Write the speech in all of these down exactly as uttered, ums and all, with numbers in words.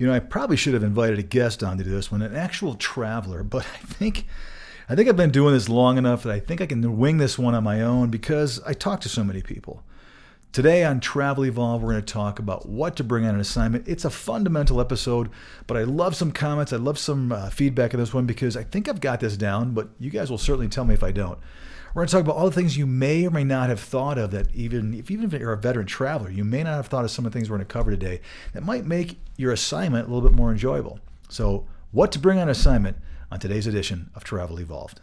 You know, I probably should have invited a guest on to do this one, an actual traveler, but I think I think I've been doing this long enough that I think I can wing this one on my own because I talk to so many people. Today on Travel Evolved, we're going to talk about what to bring on an assignment. It's a fundamental episode, but I love some comments. I love some uh, feedback on this one because I think I've got this down, but you guys will certainly tell me if I don't. We're going to talk about all the things you may or may not have thought of that even if, even if you're a veteran traveler, you may not have thought of some of the things we're going to cover today that might make your assignment a little bit more enjoyable. So what to bring on an assignment on today's edition of Travel Evolved.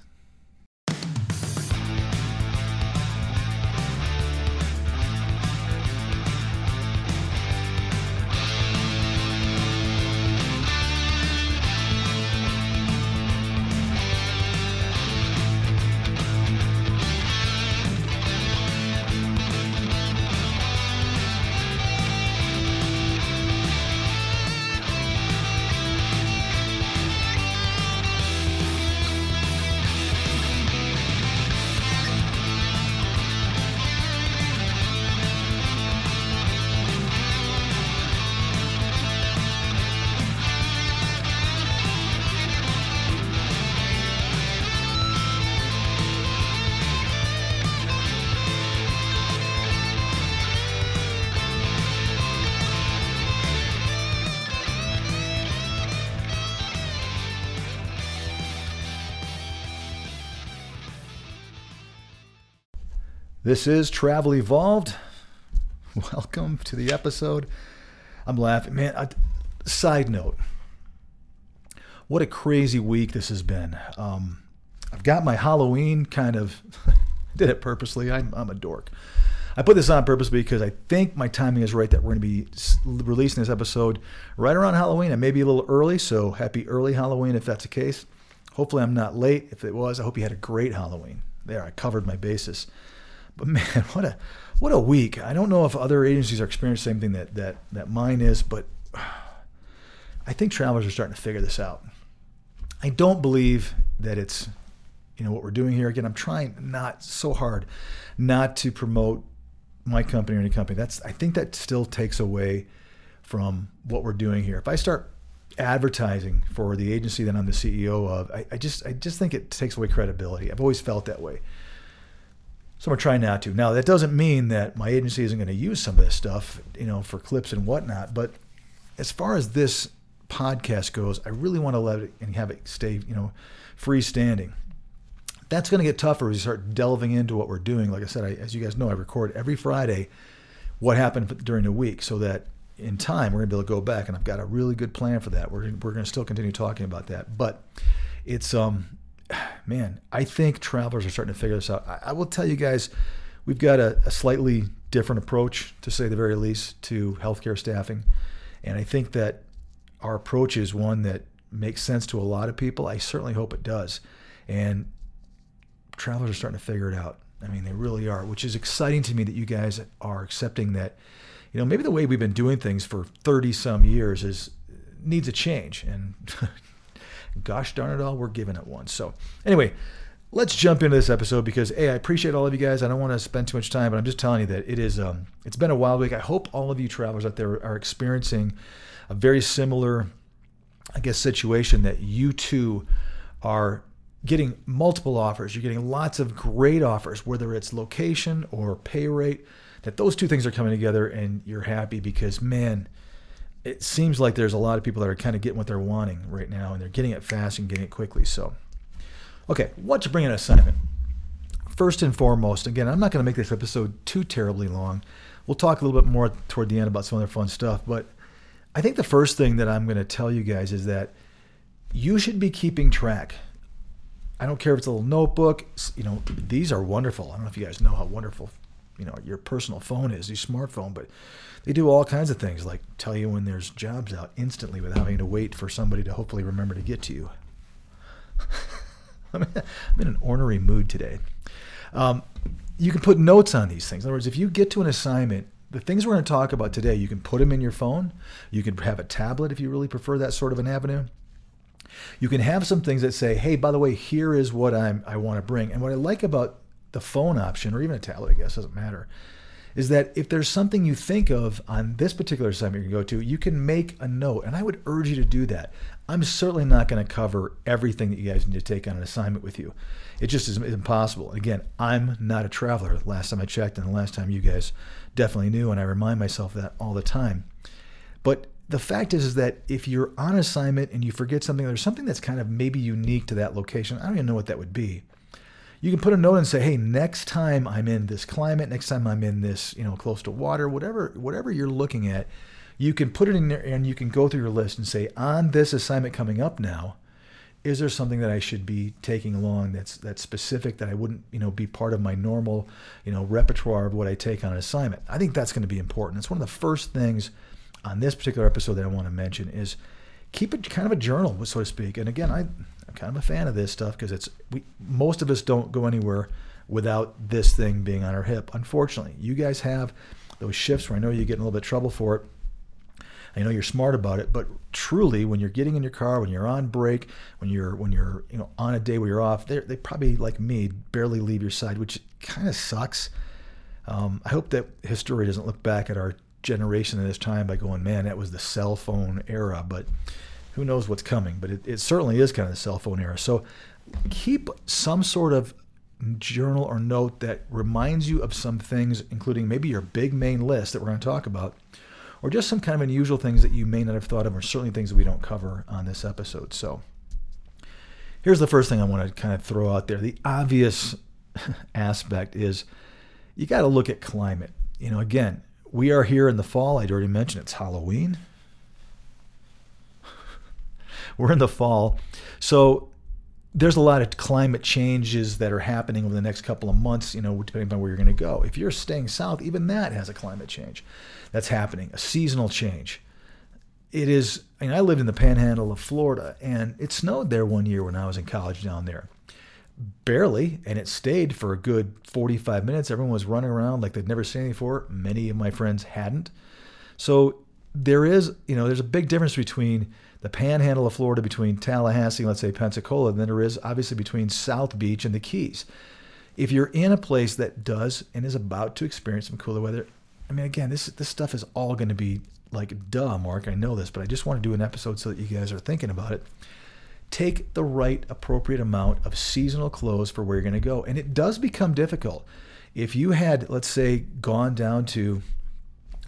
This is Travel Evolved. Welcome to the episode. I'm laughing. Man, I, side note, what a crazy week this has been. Um, I've got my Halloween kind of, did it purposely. I'm, I'm a dork. I put this on purpose because I think my timing is right that we're going to be releasing this episode right around Halloween. I may be a little early, so happy early Halloween if that's the case. Hopefully I'm not late. If it was, I hope you had a great Halloween. There, I covered my bases. But man, what a what a week. I don't know if other agencies are experiencing the same thing that, that, that mine is, but I think travelers are starting to figure this out. I don't believe that it's, you know, what we're doing here. Again, I'm trying not so hard not to promote my company or any company. That's I think that still takes away from what we're doing here. If I start advertising for the agency that I'm the C E O of, I, I just I just think it takes away credibility. I've always felt that way. So we're trying not to. Now, that doesn't mean that my agency isn't going to use some of this stuff, you know, for clips and whatnot. But as far as this podcast goes, I really want to let it and have it stay, you know, freestanding. That's going to get tougher as you start delving into what we're doing. Like I said, I, as you guys know, I record every Friday what happened during the week so that in time we're going to be able to go back. And I've got a really good plan for that. We're, we're going to still continue talking about that. But it's... um. Man, I think travelers are starting to figure this out. I, I will tell you guys, we've got a, a slightly different approach, to say the very least, to healthcare staffing. And I think that our approach is one that makes sense to a lot of people. I certainly hope it does. And travelers are starting to figure it out. I mean, they really are, which is exciting to me that you guys are accepting that, you know, maybe the way we've been doing things for thirty some years is needs a change. And gosh darn it all, we're giving it one. So anyway, let's jump into this episode because, hey, I appreciate all of you guys. I don't want to spend too much time, but I'm just telling you that it is, um, it's been a wild week. I hope all of you travelers out there are experiencing a very similar, I guess, situation that you too are getting multiple offers. You're getting lots of great offers, whether it's location or pay rate, that those two things are coming together and you're happy because, man, it seems like there's a lot of people that are kind of getting what they're wanting right now, and they're getting it fast and getting it quickly. So, okay, what to bring an assignment? First and foremost, again, I'm not going to make this episode too terribly long. We'll talk a little bit more toward the end about some other fun stuff, but I think the first thing that I'm going to tell you guys is that you should be keeping track. I don't care if it's a little notebook. You know, these are wonderful. I don't know if you guys know how wonderful, you know, your personal phone is, your smartphone, but they do all kinds of things like tell you when there's jobs out instantly without having to wait for somebody to hopefully remember to get to you. I'm in an ornery mood today. Um, you can put notes on these things. In other words, if you get to an assignment, the things we're going to talk about today, you can put them in your phone. You can have a tablet if you really prefer that sort of an avenue. You can have some things that say, hey, by the way, here is what I'm, I want to bring. And what I like about the phone option, or even a tablet, I guess, doesn't matter, is that if there's something you think of on this particular assignment you can go to, you can make a note, and I would urge you to do that. I'm certainly not going to cover everything that you guys need to take on an assignment with you. It just is impossible. Again, I'm not a traveler. Last time I checked, and the last time you guys definitely knew, and I remind myself of that all the time. But the fact is, is that if you're on assignment and you forget something, there's something that's kind of maybe unique to that location. I don't even know what that would be. You can put a note and say, hey, next time I'm in this climate, next time I'm in this, you know, close to water, whatever, whatever you're looking at, you can put it in there and you can go through your list and say, on this assignment coming up now, is there something that I should be taking along that's that's specific that I wouldn't, you know, be part of my normal, you know, repertoire of what I take on an assignment? I think that's going to be important. It's one of the first things on this particular episode that I want to mention is keep it kind of a journal, so to speak. And again, I, I'm kind of a fan of this stuff because it's we most of us don't go anywhere without this thing being on our hip. Unfortunately, you guys have those shifts where I know you get in a little bit of trouble for it. I know you're smart about it, but truly, when you're getting in your car, when you're on break, when you're when you're you know on a day where you're off, they they probably, like me, barely leave your side, which kind of sucks. Um, I hope that history doesn't look back at our generation at this time by going, man, that was the cell phone era. But who knows what's coming? But it, it certainly is kind of the cell phone era. So keep some sort of journal or note that reminds you of some things, including maybe your big main list that we're going to talk about, or just some kind of unusual things that you may not have thought of, or certainly things that we don't cover on this episode. So here's the first thing I want to kind of throw out there. The obvious aspect is you got to look at climate. You know, again, we are here in the fall. I'd already mentioned it's Halloween. We're in the fall. So there's a lot of climate changes that are happening over the next couple of months, you know, depending on where you're going to go. If you're staying south, even that has a climate change that's happening, a seasonal change. It is, I mean, I lived in the panhandle of Florida, and it snowed there one year when I was in college down there. Barely, and it stayed for a good forty-five minutes. Everyone was running around like they'd never seen it before. Many of my friends hadn't. So there is, you know, there's a big difference between the panhandle of Florida, between Tallahassee, let's say Pensacola, than there is obviously between South Beach and the Keys. If you're in a place that does and is about to experience some cooler weather, I mean, again, this this stuff is all going to be like, duh, Mark, I know this, but I just want to do an episode so that you guys are thinking about it. Take the right appropriate amount of seasonal clothes for where you're going to go. And it does become difficult. If you had, let's say, gone down to,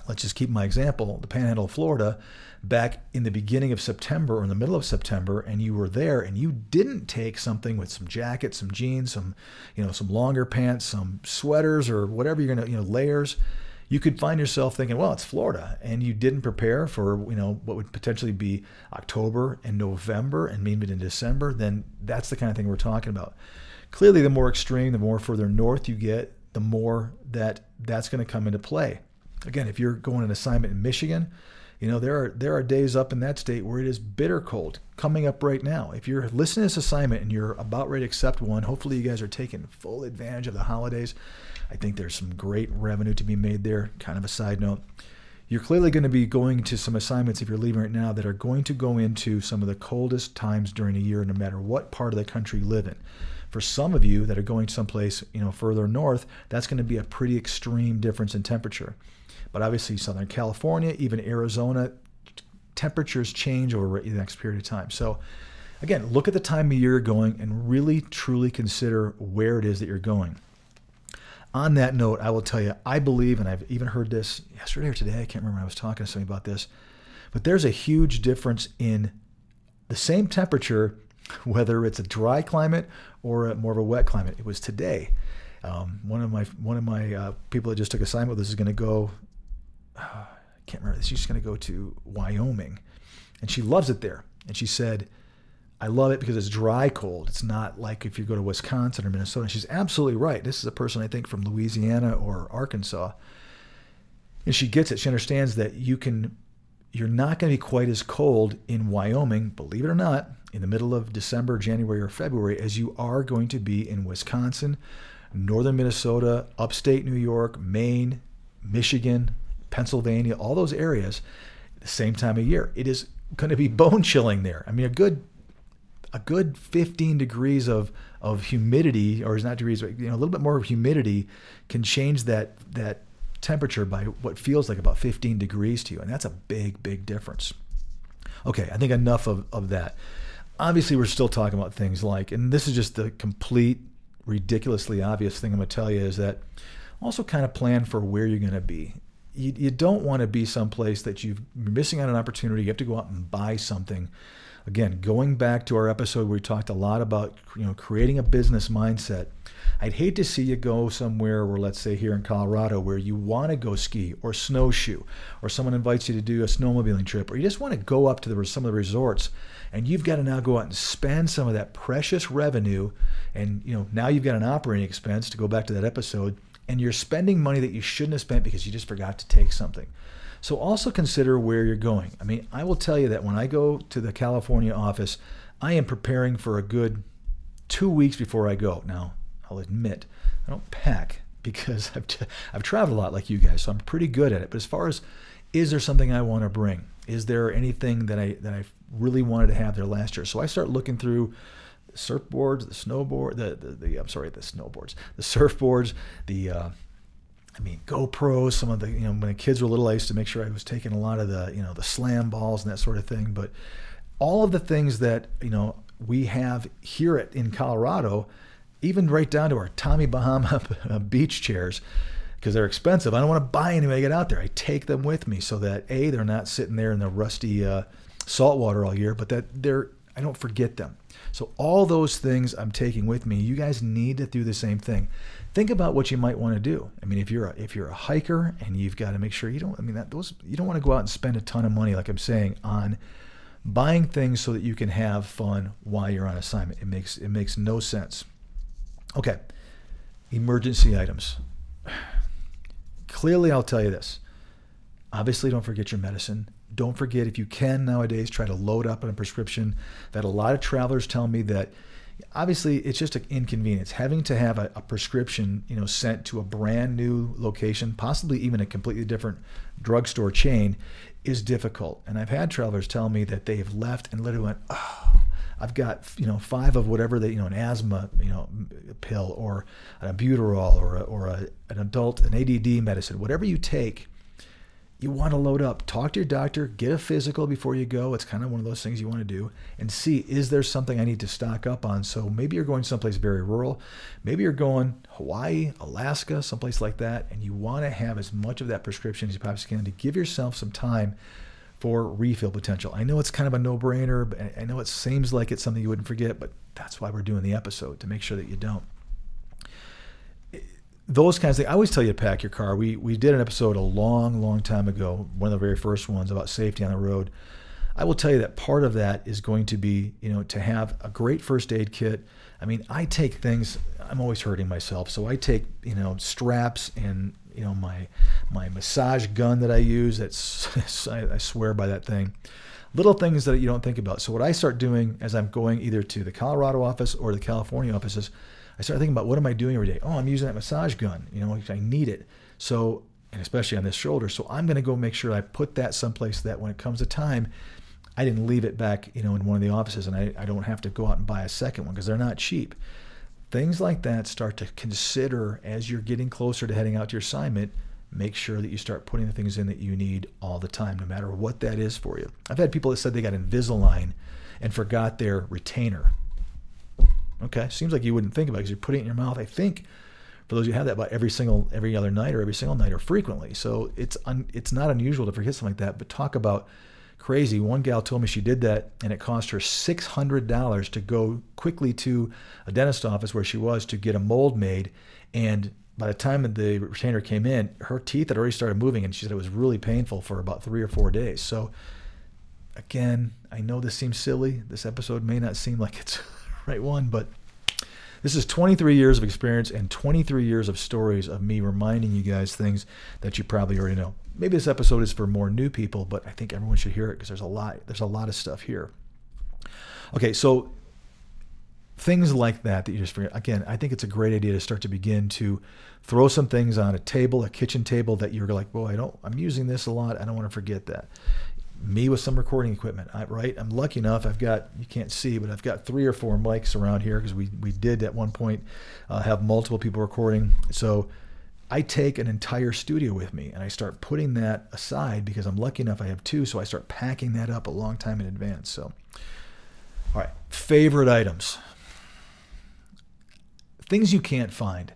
let's just keep my example, the Panhandle of Florida, back in the beginning of September or in the middle of September, and you were there and you didn't take something with some jacket, some jeans, some, you know, some longer pants, some sweaters or whatever you're going to, you know, layers, you could find yourself thinking, well, it's Florida, and you didn't prepare for, you know, what would potentially be October and November and maybe in December. Then that's the kind of thing we're talking about. Clearly, the more extreme, the more further north you get, the more that that's going to come into play. Again, if you're going an assignment in Michigan, you know, there are there are days up in that state where it is bitter cold coming up right now. If you're listening to this assignment and you're about ready to accept one, hopefully you guys are taking full advantage of the holidays. I think there's some great revenue to be made there. Kind of a side note. You're clearly going to be going to some assignments if you're leaving right now that are going to go into some of the coldest times during the year, no matter what part of the country you live in. For some of you that are going someplace, you know, further north, that's going to be a pretty extreme difference in temperature. But obviously Southern California, even Arizona, temperatures change over the next period of time. So again, look at the time of year you're going and really truly consider where it is that you're going. On that note, I will tell you, I believe, and I've even heard this yesterday or today, I can't remember, I was talking to somebody about this, but there's a huge difference in the same temperature, whether it's a dry climate or a, more of a wet climate. It was today. Um, one of my one of my uh, people that just took assignment with us is going to go, uh, I can't remember, she's going to go to Wyoming, and she loves it there. And she said, I love it because it's dry cold. It's not like if you go to Wisconsin or Minnesota. She's absolutely right. This is a person, I think, from Louisiana or Arkansas. And she gets it. She understands that you can, you're not going to be quite as cold in Wyoming, believe it or not, in the middle of December, January, or February, as you are going to be in Wisconsin, northern Minnesota, upstate New York, Maine, Michigan, Pennsylvania, all those areas, the same time of year. It is going to be bone chilling there. I mean, a good a good fifteen degrees of, of humidity, or it's not degrees, but you know, a little bit more of humidity can change that, that temperature by what feels like about fifteen degrees to you. And that's a big, big difference. Okay, I think enough of, of that. Obviously, we're still talking about things like, and this is just the complete, ridiculously obvious thing I'm going to tell you, is that also kind of plan for where you're going to be. You, you don't want to be someplace that you've, you're missing out on an opportunity. You have to go out and buy something. Again, going back to our episode where we talked a lot about, you know, creating a business mindset, I'd hate to see you go somewhere where, let's say here in Colorado, where you want to go ski or snowshoe, or someone invites you to do a snowmobiling trip, or you just want to go up to the, some of the resorts, and you've got to now go out and spend some of that precious revenue, and you know now you've got an operating expense, to go back to that episode, and you're spending money that you shouldn't have spent because you just forgot to take something. So also consider where you're going. I mean, I will tell you that when I go to the California office, I am preparing for a good two weeks before I go. Now, I'll admit, I don't pack because I've, t- I've traveled a lot like you guys, so I'm pretty good at it. But as far as, is there something I want to bring? Is there anything that I that I really wanted to have there last year? So I start looking through the surfboards, the snowboard, the, the, the I'm sorry, the snowboards, the surfboards, the... Uh, I mean, GoPro, some of the, you know, when the kids were little, I used to make sure I was taking a lot of the, you know, the slam balls and that sort of thing. But all of the things that, you know, we have here at, in Colorado, even right down to our Tommy Bahama beach chairs, because they're expensive. I don't want to buy any when I get out there. I take them with me so that, A, they're not sitting there in the rusty uh, salt water all year, but that they're, I don't forget them. So all those things I'm taking with me. You guys need to do the same thing. Think about what you might want to do. I mean, if you're a, if you're a hiker and you've got to make sure you don't, I mean, that, those, you don't want to go out and spend a ton of money, like I'm saying, on buying things so that you can have fun while you're on assignment. It makes it makes no sense. Okay, emergency items. Clearly, I'll tell you this. Obviously, don't forget your medicine. Don't forget, if you can nowadays, try to load up on a prescription. That a lot of travelers tell me that, obviously, it's just an inconvenience. Having to have a, a prescription, you know, sent to a brand new location, possibly even a completely different drugstore chain, is difficult. And I've had travelers tell me that they've left and literally went, oh, I've got, you know, five of whatever they, you know, an asthma, you know, pill, or an albuterol, or a, or a, an adult, an A D D medicine, whatever you take. You want to load up. Talk to your doctor. Get a physical before you go. It's kind of one of those things you want to do, and see, is there something I need to stock up on? So maybe you're going someplace very rural. Maybe you're going Hawaii, Alaska, someplace like that, and you want to have as much of that prescription as you possibly can to give yourself some time for refill potential. I know it's kind of a no-brainer, but I know it seems like it's something you wouldn't forget, but that's why we're doing the episode, to make sure that you don't. Those kinds of things. I always tell you to pack your car. We we did an episode a long, long time ago, one of the very first ones, about safety on the road. I will tell you that part of that is going to be, you know, to have a great first aid kit. I mean, I take things, I'm always hurting myself, so I take, you know, straps and, you know, my my massage gun that I use. That's, I swear by that thing. Little things that you don't think about. So what I start doing as I'm going either to the Colorado office or the California office is, I started thinking about, what am I doing every day? Oh, I'm using that massage gun. You know, I need it. So, and especially on this shoulder. So I'm going to go make sure I put that someplace that when it comes to time, I didn't leave it back, you know, in one of the offices, and I, I don't have to go out and buy a second one because they're not cheap. Things like that, start to consider as you're getting closer to heading out to your assignment. Make sure that you start putting the things in that you need all the time, no matter what that is for you. I've had people that said they got Invisalign and forgot their retainer. Okay, seems like you wouldn't think about it because you're putting it in your mouth. I think for those who have that, about every single, every other night or every single night or frequently. So it's un, it's not unusual to forget something like that. But talk about crazy. One gal told me she did that, and it cost her six hundred dollars to go quickly to a dentist office where she was to get a mold made. And by the time the retainer came in, her teeth had already started moving, and she said it was really painful for about three or four days. So again, I know this seems silly. This episode may not seem like it's right one, but this is twenty-three years of experience and twenty-three years of stories of me reminding you guys things that you probably already know. Maybe this episode is for more new people, but I think everyone should hear it because there's a lot there's a lot of stuff here. Okay, so things like that that you just forget. Again, I think it's a great idea to start to begin to throw some things on a table, a kitchen table, that you're like, well, I don't I'm using this a lot. I don't want to forget that. Me with some recording equipment, right? I'm lucky enough, I've got, you can't see, but I've got three or four mics around here because we, we did at one point uh, have multiple people recording. So I take an entire studio with me, and I start putting that aside because I'm lucky enough I have two, so I start packing that up a long time in advance. So, all right, favorite items. Things you can't find.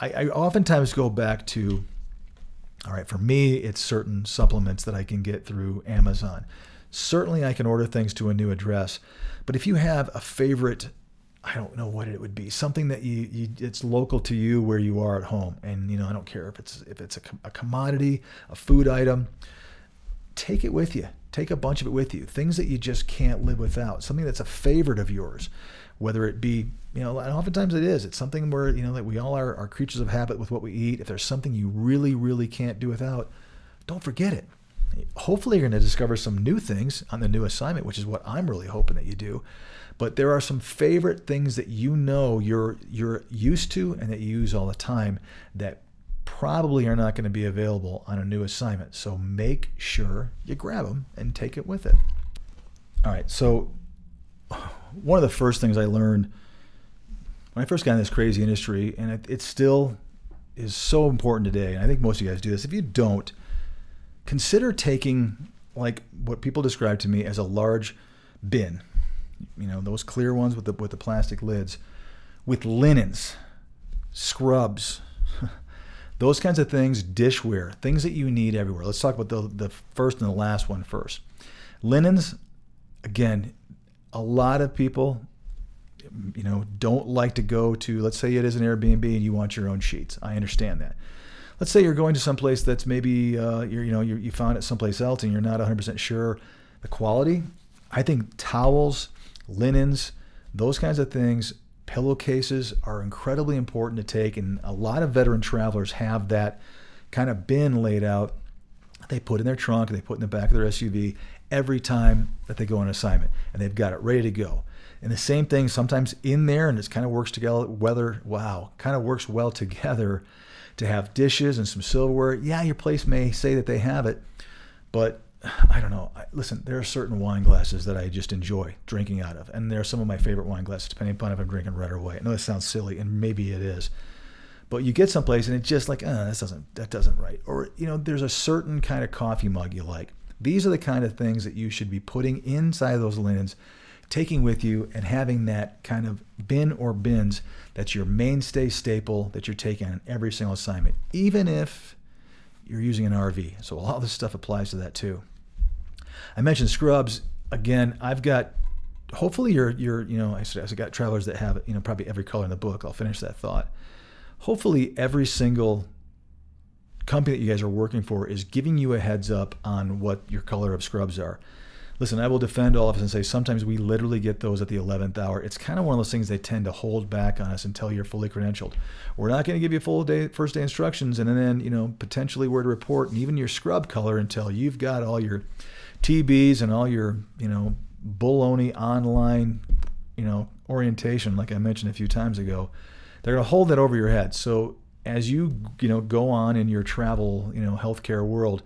I, I oftentimes go back to, all right, for me, it's certain supplements that I can get through Amazon. Certainly I can order things to a new address, but if you have a favorite, I don't know what it would be, something that you, you it's local to you where you are at home. And, you know, I don't care if it's if it's a, a commodity, a food item, take it with you. Take a bunch of it with you. Things that you just can't live without, something that's a favorite of yours, whether it be, you know, and oftentimes it is, it's something where, you know, that we all are, are creatures of habit with what we eat. If there's something you really, really can't do without, don't forget it. Hopefully you're going to discover some new things on the new assignment, which is what I'm really hoping that you do. But there are some favorite things that you know you're you're used to and that you use all the time that probably are not going to be available on a new assignment. So make sure you grab them and take it with it. All right, so one of the first things I learned when I first got in this crazy industry, and it, it still is so important today, and I think most of you guys do this, if you don't, consider taking like what people describe to me as a large bin, you know, those clear ones with the with the plastic lids, with linens, scrubs, those kinds of things, dishware, things that you need everywhere. Let's talk about the, the first and the last one first. Linens, again, a lot of people, you know, don't like to go to, let's say it is an Airbnb and you want your own sheets. I understand that. Let's say you're going to someplace that's maybe, uh, you're, you know, you, you found it someplace else and you're not one hundred percent sure the quality. I think towels, linens, those kinds of things, pillowcases are incredibly important to take. And a lot of veteran travelers have that kind of bin laid out. They put in their trunk, they put in the back of their S U V every time that they go on assignment, and they've got it ready to go. And the same thing sometimes in there, and it kind of works together, whether, wow, kind of works well together to have dishes and some silverware. Yeah, your place may say that they have it, but I don't know. Listen, there are certain wine glasses that I just enjoy drinking out of, and they're some of my favorite wine glasses, depending upon if I'm drinking red or white. I know that sounds silly, and maybe it is, but you get someplace and it's just like, oh, that doesn't, that doesn't right. Or, you know, there's a certain kind of coffee mug you like. These are the kind of things that you should be putting inside of those linens, taking with you, and having that kind of bin or bins that's your mainstay staple that you're taking on every single assignment, even if you're using an R V. So all this stuff applies to that too. I mentioned scrubs. Again, I've got, hopefully you're, you're you know, I said I've got travelers that have, you know, probably every color in the book. I'll finish that thought. Hopefully every single company that you guys are working for is giving you a heads up on what your color of scrubs are. Listen, I will defend all of us and say sometimes we literally get those at the eleventh hour. It's kind of one of those things they tend to hold back on us until you're fully credentialed. We're not going to give you full day, first day instructions, and then, you know, potentially where to report and even your scrub color until you've got all your T Bs and all your, you know, baloney online, you know, orientation, like I mentioned a few times ago. They're going to hold that over your head. So as you, you know, go on in your travel, you know, healthcare world,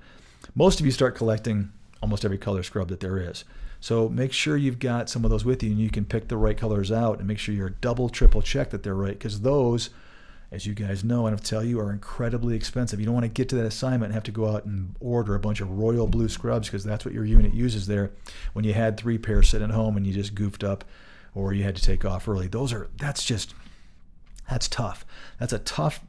most of you start collecting almost every color scrub that there is. So make sure you've got some of those with you and you can pick the right colors out and make sure you're double, triple check that they're right, because those, as you guys know, I have to tell you, are incredibly expensive. You don't want to get to that assignment and have to go out and order a bunch of royal blue scrubs because that's what your unit uses there when you had three pairs sitting at home and you just goofed up or you had to take off early. Those are, that's just, that's tough. That's a tough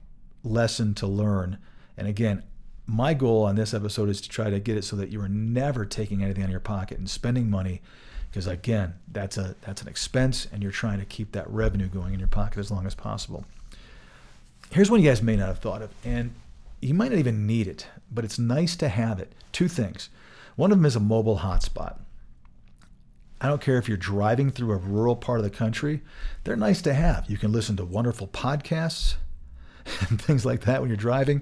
lesson to learn. And again, my goal on this episode is to try to get it so that you are never taking anything out of your pocket and spending money, because again, that's a that's an expense and you're trying to keep that revenue going in your pocket as long as possible. Here's one you guys may not have thought of, and you might not even need it, but it's nice to have it. Two things. One of them is a mobile hotspot. I don't care if you're driving through a rural part of the country, they're nice to have. You can listen to wonderful podcasts and things like that when you're driving.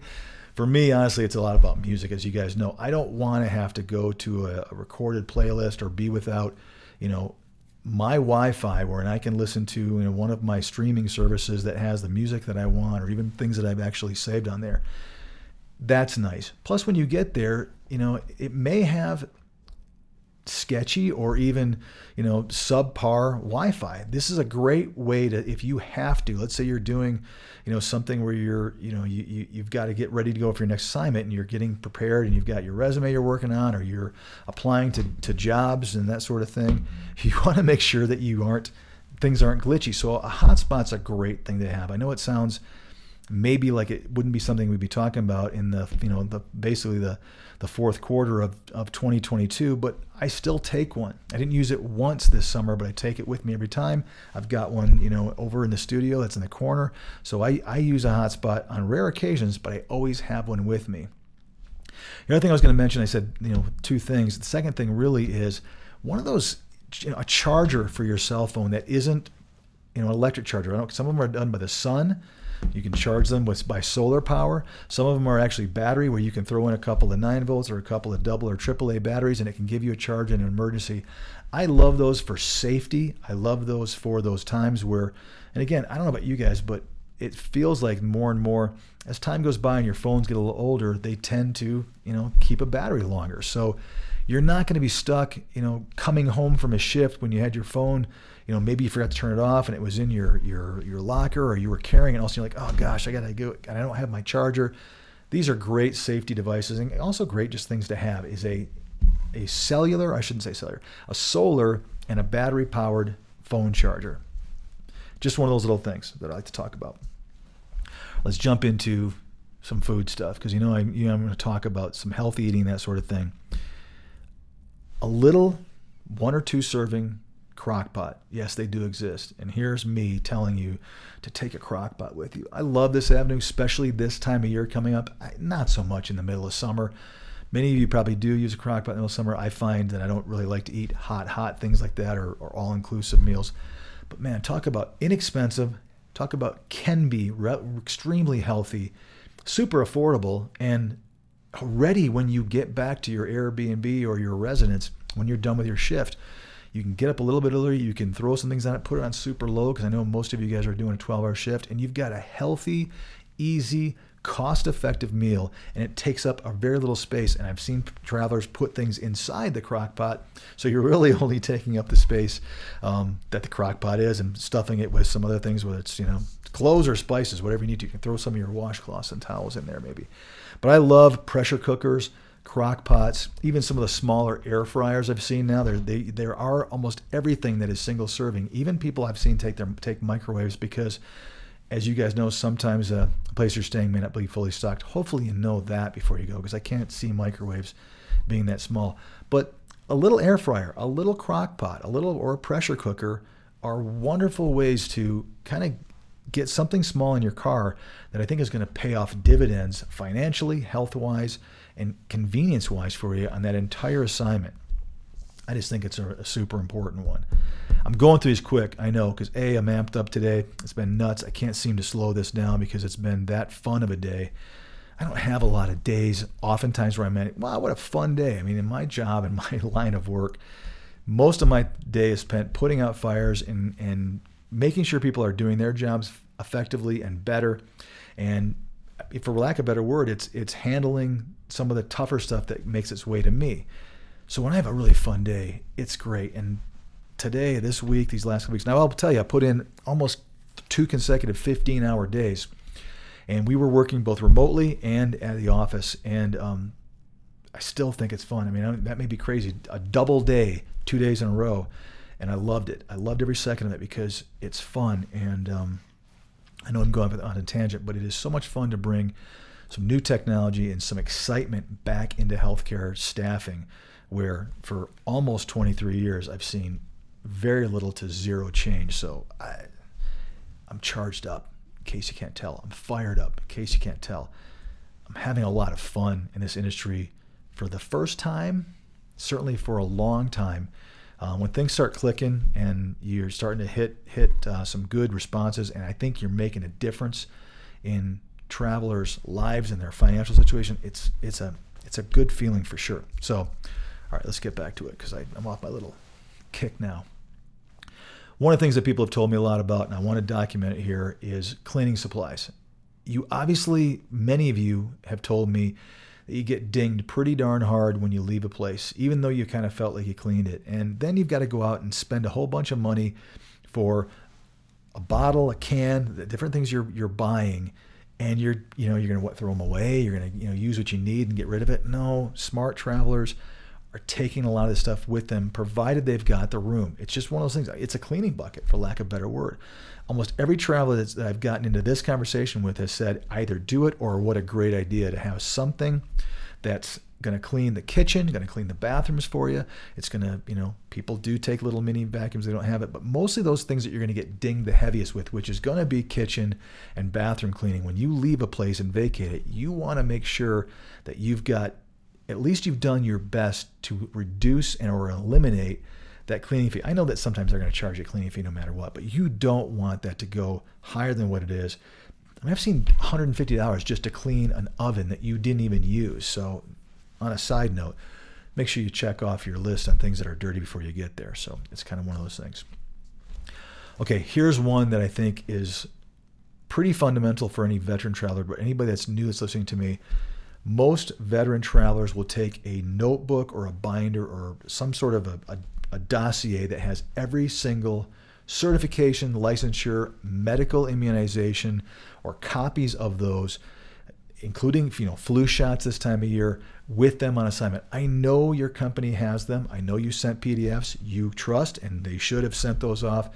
For me, honestly, it's a lot about music, as you guys know. I don't want to have to go to a, a recorded playlist or be without, you know, my Wi-Fi, where I can listen to, you know, one of my streaming services that has the music that I want, or even things that I've actually saved on there. That's nice. Plus, when you get there, you know, it may have sketchy or even, you know, subpar Wi-Fi. This is a great way to, if you have to, let's say you're doing, you know, something where you're, you know, you, you, you've got to get ready to go for your next assignment and you're getting prepared and you've got your resume you're working on or you're applying to, to jobs and that sort of thing. You want to make sure that you aren't, things aren't glitchy. So a hotspot's a great thing to have. I know it sounds maybe like it wouldn't be something we'd be talking about in the, you know, the basically the, the fourth quarter of, of twenty twenty-two, but I still take one. I didn't use it once this summer, but I take it with me every time. I've got one, you know, over in the studio that's in the corner. So I, I use a hotspot on rare occasions, but I always have one with me. The other thing I was going to mention, I said, you know, two things. The second thing really is one of those, you know, a charger for your cell phone that isn't, you know, an electric charger. I don't, some of them are done by the sun. You can charge them with by solar power. Some of them are actually battery, where you can throw in a couple of nine volts or a couple of double or triple A batteries, and it can give you a charge in an emergency. I love those for safety. I love those for those times where, and again, I don't know about you guys, but it feels like more and more as time goes by and your phones get a little older, they tend to, you know, keep a battery longer. So you're not going to be stuck, you know, coming home from a shift when you had your phone, you know, maybe you forgot to turn it off and it was in your your your locker or you were carrying it. Also, you're like, oh gosh, I gotta go, and I don't have my charger. These are great safety devices, and also great just things to have is a a cellular, I shouldn't say cellular, a solar and a battery powered phone charger. Just one of those little things that I like to talk about. Let's jump into some food stuff because you know I you know, I'm going to talk about some healthy eating, that sort of thing. A little one or two serving crock pot. Yes, they do exist. And here's me telling you to take a crock pot with you. I love this avenue, especially this time of year coming up. I, not so much in the middle of summer. Many of you probably do use a crock pot in the middle of summer. I find that I don't really like to eat hot, hot things like that or, or all-inclusive meals. But man, talk about inexpensive, talk about can be re- extremely healthy, super affordable, and ready when you get back to your Airbnb or your residence when you're done with your shift. You can get up a little bit earlier, you can throw some things on it, put it on super low, because I know most of you guys are doing a twelve-hour shift, and you've got a healthy, easy, cost-effective meal, and it takes up a very little space. And I've seen travelers put things inside the crock pot, so you're really only taking up the space um, that the crock pot is and stuffing it with some other things, whether it's, you know, clothes or spices, whatever you need to. You can throw some of your washcloths and towels in there maybe. But I love pressure cookers, crock pots, even some of the smaller air fryers I've seen now. There, they, there are almost everything that is single serving. Even people I've seen take their take microwaves because, as you guys know, sometimes a place you're staying may not be fully stocked. Hopefully you know that before you go, because I can't see microwaves being that small. But a little air fryer, a little crock pot, a little or a pressure cooker are wonderful ways to kind of get something small in your car that I think is going to pay off dividends financially, health-wise, and convenience-wise for you on that entire assignment. I just think it's a, a super important one. I'm going through these quick, I know, because A, I'm amped up today. It's been nuts. I can't seem to slow this down because it's been that fun of a day. I don't have a lot of days, oftentimes, where I'm at, wow, what a fun day. I mean, in my job, in my line of work, most of my day is spent putting out fires and and making sure people are doing their jobs effectively and better. And for lack of a better word, it's it's handling some of the tougher stuff that makes its way to me. So when I have a really fun day, it's great. And today, this week, these last couple weeks, now I'll tell you, I put in almost two consecutive fifteen-hour days. And we were working both remotely and at the office. And um, I still think it's fun. I mean, that may be crazy. A double day, two days in a row. And I loved it. I loved every second of it because it's fun. And um, I know I'm going on a tangent, but it is so much fun to bring some new technology and some excitement back into healthcare staffing, where for almost twenty-three years, I've seen very little to zero change. So I, I'm charged up, in case you can't tell. I'm fired up, in case you can't tell. I'm having a lot of fun in this industry for the first time, certainly for a long time. Um, when things start clicking and you're starting to hit hit uh, some good responses, and I think you're making a difference in travelers' lives and their financial situation, it's it's a it's a good feeling for sure. So, all right, let's get back to it because I'm off my little kick now. One of the things that people have told me a lot about, and I want to document it here, is cleaning supplies. You obviously, many of you have told me that you get dinged pretty darn hard when you leave a place, even though you kind of felt like you cleaned it. And then you've got to go out and spend a whole bunch of money for a bottle, a can, the different things you're you're buying, and you're you know you're gonna what, throw them away. You're gonna you know use what you need and get rid of it. No, smart travelers are taking a lot of this stuff with them, provided they've got the room. It's just one of those things. It's a cleaning bucket, for lack of a better word. Almost every traveler that's, that I've gotten into this conversation with has said either do it or what a great idea to have something that's going to clean the kitchen, going to clean the bathrooms for you. It's going to, you know, people do take little mini vacuums. They don't have it. But mostly those things that you're going to get dinged the heaviest with, which is going to be kitchen and bathroom cleaning. When you leave a place and vacate it, you want to make sure that you've got, at least you've done your best to reduce and or eliminate that cleaning fee. I know that sometimes they're going to charge you a cleaning fee no matter what, but you don't want that to go higher than what it is. I mean, I've seen one hundred fifty dollars just to clean an oven that you didn't even use. So on a side note, make sure you check off your list on things that are dirty before you get there. So it's kind of one of those things. Okay, here's one that I think is pretty fundamental for any veteran traveler, but anybody that's new that's listening to me, most veteran travelers will take a notebook or a binder or some sort of a, a, a dossier that has every single certification, licensure, medical immunization, or copies of those, including you know flu shots this time of year, with them on assignment. I know your company has them. I know you sent P D Fs you trust, and they should have sent those off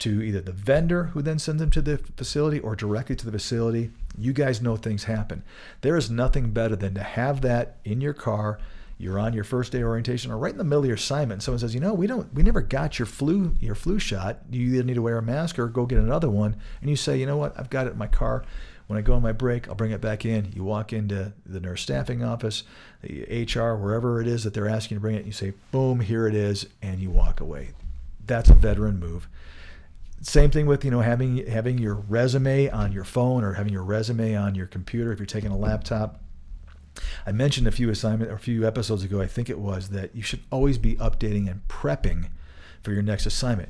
to either the vendor who then sends them to the facility or directly to the facility. You guys know things happen. There is nothing better than to have that in your car. You're on your first day orientation or right in the middle of your assignment. Someone says, you know, we don't, we never got your flu, your flu shot. You either need to wear a mask or go get another one. And you say, you know what? I've got it in my car. When I go on my break, I'll bring it back in. You walk into the nurse staffing office, the H R, wherever it is that they're asking you to bring it. And you say, boom, here it is. And you walk away. That's a veteran move. Same thing with, you know, having, having your resume on your phone or having your resume on your computer if you're taking a laptop. I mentioned a few assignment or a few episodes ago, I think it was, that you should always be updating and prepping for your next assignment.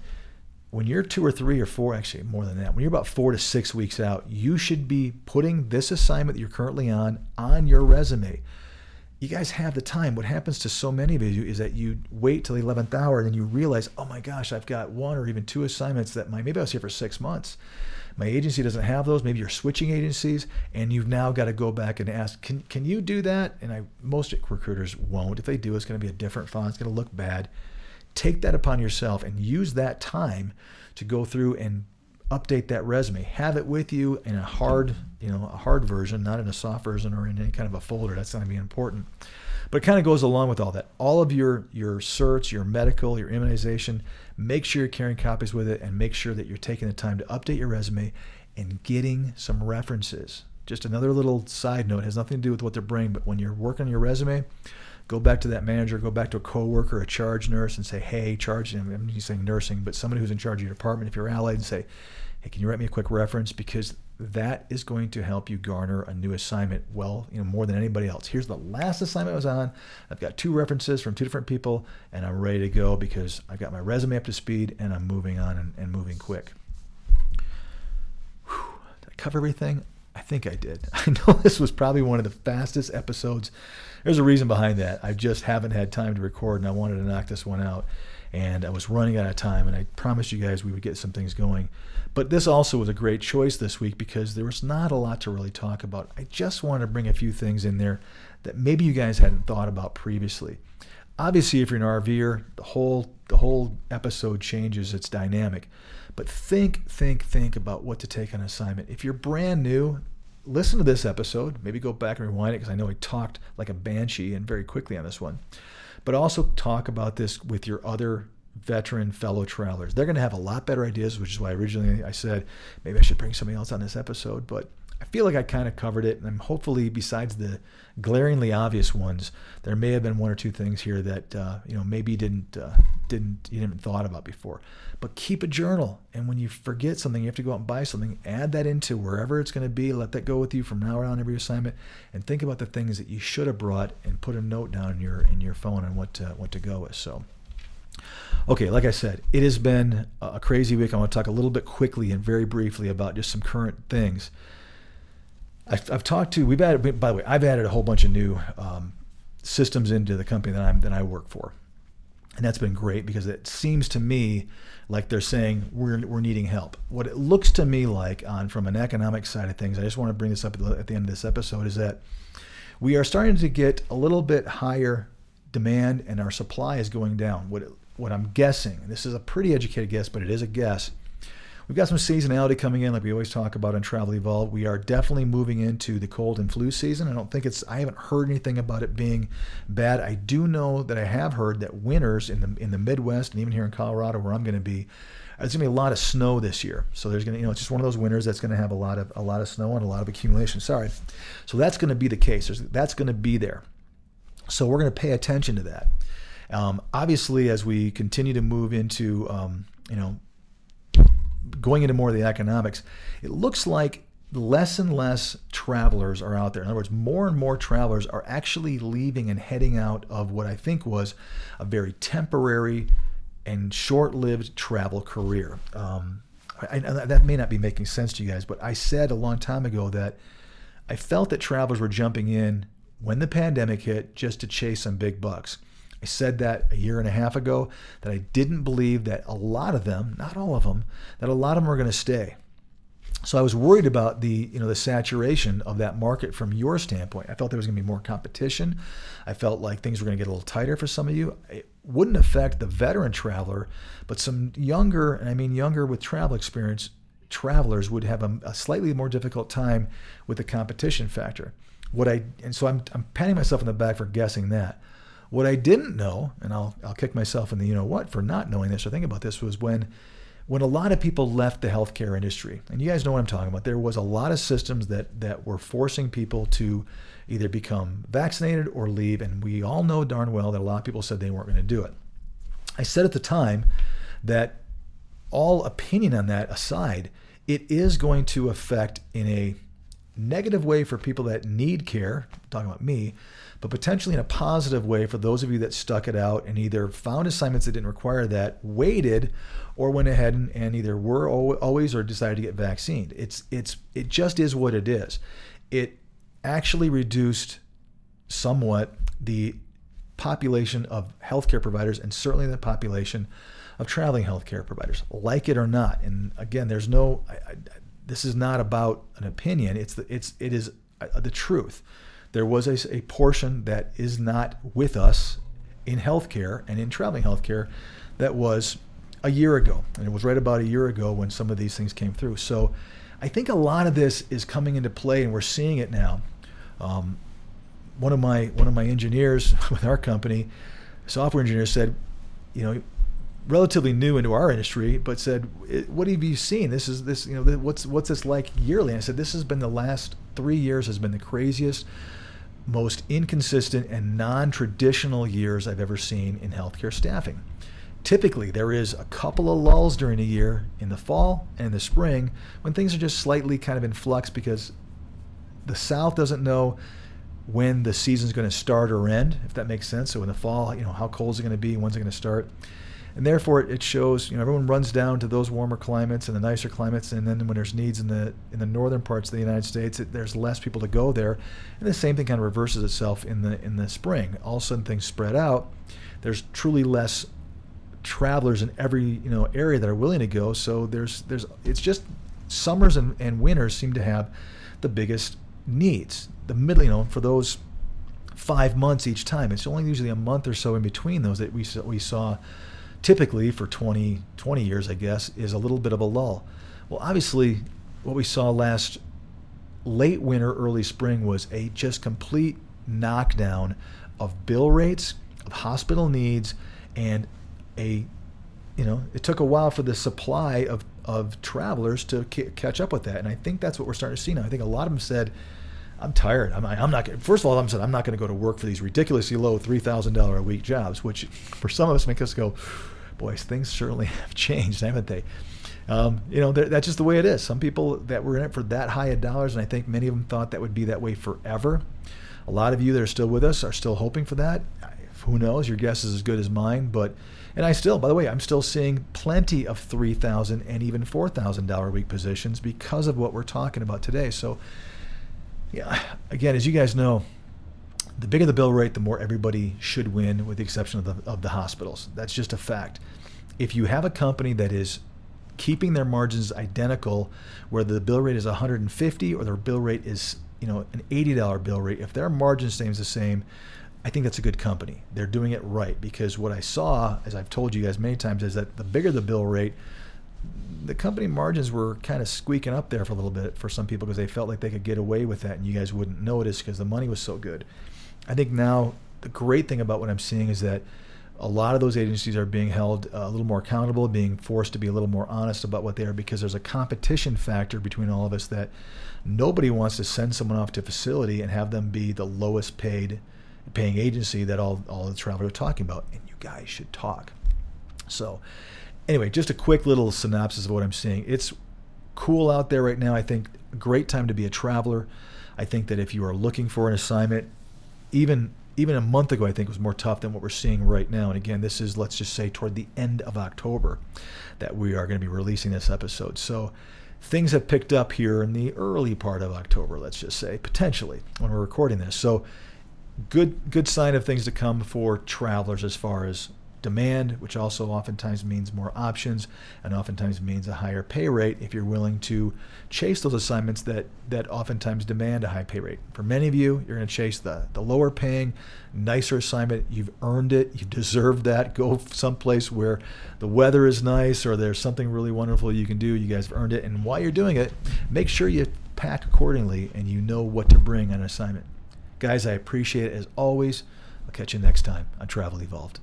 When you're two or three or four, actually more than that, when you're about four to six weeks out, you should be putting this assignment that you're currently on on your resume. You guys have the time. What happens to so many of you is that you wait till the eleventh hour and then you realize, oh my gosh, I've got one or even two assignments that my maybe I was here for six months. My agency doesn't have those. Maybe you're switching agencies and you've now got to go back and ask, can can you do that? And I most recruiters won't. If they do, it's going to be a different font. It's going to look bad. Take that upon yourself and use that time to go through and update that resume. Have it with you in a hard, you know, a hard version, not in a soft version or in any kind of a folder. That's going to be important. But it kind of goes along with all that. All of your your certs, your medical, your immunization, make sure you're carrying copies with it and make sure that you're taking the time to update your resume and getting some references. Just another little side note, it has nothing to do with what they're bringing, but when you're working on your resume, go back to that manager, go back to a coworker, a charge nurse, and say, hey, charge them. I'm not saying nursing, but somebody who's in charge of your department, if you're allied, and say, hey, can you write me a quick reference? Because that is going to help you garner a new assignment, well, you know, more than anybody else. Here's the last assignment I was on. I've got two references from two different people, and I'm ready to go because I've got my resume up to speed, and I'm moving on and, and moving quick. Whew. Did I cover everything? I think I did. I know this was probably one of the fastest episodes. There's a reason behind that. I just haven't had time to record, and I wanted to knock this one out. And I was running out of time, and I promised you guys we would get some things going. But this also was a great choice this week because there was not a lot to really talk about. I just wanted to bring a few things in there that maybe you guys hadn't thought about previously. Obviously, if you're an RVer, the whole the whole episode changes its dynamic. But think, think, think about what to take on assignment. If you're brand new, listen to this episode. Maybe go back and rewind it because I know I talked like a banshee and very quickly on this one. But also talk about this with your other veteran fellow travelers. They're going to have a lot better ideas, which is why originally I said maybe I should bring somebody else on this episode. But I feel like I kind of covered it, and I'm hopefully, besides the glaringly obvious ones, there may have been one or two things here that uh, you know maybe didn't uh, didn't you didn't thought about before. But keep a journal, and when you forget something, you have to go out and buy something. Add that into wherever it's going to be. Let that go with you from now on every assignment, and think about the things that you should have brought, and put a note down in your in your phone on what to, what to go with. So. Okay, like I said, it has been a crazy week. I want to talk a little bit quickly and very briefly about just some current things. I've, I've talked to, we've added, by the way, I've added a whole bunch of new um, systems into the company that I'm, that I work for. And that's been great because it seems to me like they're saying we're we're needing help. What it looks to me like on from an economic side of things, I just want to bring this up at the, at the end of this episode, is that we are starting to get a little bit higher demand and our supply is going down. What it, what I'm guessing, this is a pretty educated guess, but it is a guess. We've got some seasonality coming in, like we always talk about on Travel Evolved. We are definitely moving into the cold and flu season. I don't think it's, I haven't heard anything about it being bad. I do know that I have heard that winters in the in the Midwest and even here in Colorado, where I'm going to be, there's going to be a lot of snow this year. So there's going to, you know, it's just one of those winters that's going to have a lot of a lot of snow and a lot of accumulation. Sorry, so that's going to be the case. There's, that's going to be there. So we're going to pay attention to that. Um, obviously, as we continue to move into, um, you know. going into more of the economics, it looks like less and less travelers are out there. In other words, more and more travelers are actually leaving and heading out of what I think was a very temporary and short-lived travel career. Um, I, I, that may not be making sense to you guys, but I said a long time ago that I felt that travelers were jumping in when the pandemic hit just to chase some big bucks. I said that a year and a half ago, that I didn't believe that a lot of them, not all of them, that a lot of them are going to stay. So I was worried about the, you know, the saturation of that market from your standpoint. I thought there was going to be more competition. I felt like things were going to get a little tighter for some of you. It wouldn't affect the veteran traveler, but some younger, and I mean younger with travel experience, travelers would have a, a slightly more difficult time with the competition factor. What I, and so I'm, I'm patting myself on the back for guessing that. What I didn't know, and I'll I'll kick myself in the you know what for not knowing this or thinking about this, was when when a lot of people left the healthcare industry. And you guys know what I'm talking about. There was a lot of systems that that were forcing people to either become vaccinated or leave. And we all know darn well that a lot of people said they weren't going to do it. I said at the time that all opinion on that aside, it is going to affect in a negative way for people that need care, I'm talking about me, but potentially in a positive way for those of you that stuck it out and either found assignments that didn't require that, waited, or went ahead and, and either were always or decided to get vaccinated. It's it's it just is what it is. It actually reduced somewhat the population of healthcare providers and certainly the population of traveling healthcare providers, like it or not. And again, there's no. I, I, This is not about an opinion. It's the, it's it is the truth. There was a, a portion that is not with us in healthcare and in traveling healthcare that was a year ago, and it was right about a year ago when some of these things came through. So I think a lot of this is coming into play, and we're seeing it now. Um, one of my one of my engineers with our company, software engineer, said, you know. relatively new into our industry, but said, what have you seen? This is this, you know, what's what's this like yearly? And I said, this has been the last three years has been the craziest, most inconsistent and non-traditional years I've ever seen in healthcare staffing. Typically, there is a couple of lulls during the year in the fall and in the spring when things are just slightly kind of in flux because the South doesn't know when the season's going to start or end, if that makes sense. So in the fall, you know, how cold is it going to be? When's it going to start? And therefore, it shows, you know, everyone runs down to those warmer climates and the nicer climates. And then when there's needs in the in the northern parts of the United States, it, there's less people to go there. And the same thing kind of reverses itself in the in the spring. All of a sudden, things spread out. There's truly less travelers in every, you know, area that are willing to go. So there's there's it's just summers and, and winters seem to have the biggest needs. The middle, you know, for those five months each time. It's only usually a month or so in between those that we we saw. Typically for twenty, twenty years, I guess, is a little bit of a lull. Well, obviously, what we saw last late winter, early spring was a just complete knockdown of bill rates, of hospital needs, and a, you know, it took a while for the supply of, of travelers to c- catch up with that. And I think that's what we're starting to see now. I think a lot of them said, I'm tired. I'm, I'm not. First of all, I'm said I'm not going to go to work for these ridiculously low three thousand dollars a week jobs, which for some of us make us go, boys, things certainly have changed, haven't they? Um, you know, that's just the way it is. Some people that were in it for that high of dollars, and I think many of them thought that would be that way forever. A lot of you that are still with us are still hoping for that. Who knows? Your guess is as good as mine. But, and I still, by the way, I'm still seeing plenty of three thousand dollars and even four thousand dollars a week positions because of what we're talking about today. So yeah, again, as you guys know, the bigger the bill rate, the more everybody should win, with the exception of the, of the hospitals. That's just a fact. If you have a company that is keeping their margins identical, where the bill rate is one hundred fifty or their bill rate is, you know, an eighty dollar bill rate, if their margin stays the same, I think that's a good company. They're doing it right, because what I saw, as I've told you guys many times, is that the bigger the bill rate, the company margins were kind of squeaking up there for a little bit for some people, because they felt like they could get away with that and you guys wouldn't notice because the money was so good. I think now the great thing about what I'm seeing is that a lot of those agencies are being held a little more accountable, being forced to be a little more honest about what they are, because there's a competition factor between all of us that nobody wants to send someone off to a facility and have them be the lowest paid paying agency that all, all the travelers are talking about. And you guys should talk. So anyway, just a quick little synopsis of what I'm seeing. It's cool out there right now. I think a great time to be a traveler. I think that if you are looking for an assignment, even even a month ago, I think, was more tough than what we're seeing right now. And again, this is, let's just say, toward the end of October that we are going to be releasing this episode. So things have picked up here in the early part of October, let's just say, potentially, when we're recording this. So good good sign of things to come for travelers as far as demand, which also oftentimes means more options and oftentimes means a higher pay rate if you're willing to chase those assignments that that oftentimes demand a high pay rate. For many of you, you're going to chase the the lower paying, nicer assignment. You've earned it. You deserve that. Go someplace where the weather is nice or there's something really wonderful you can do. You guys have earned it. And while you're doing it, make sure you pack accordingly and you know what to bring on an assignment. Guys, I appreciate it as always. I'll catch you next time on Travel Evolved.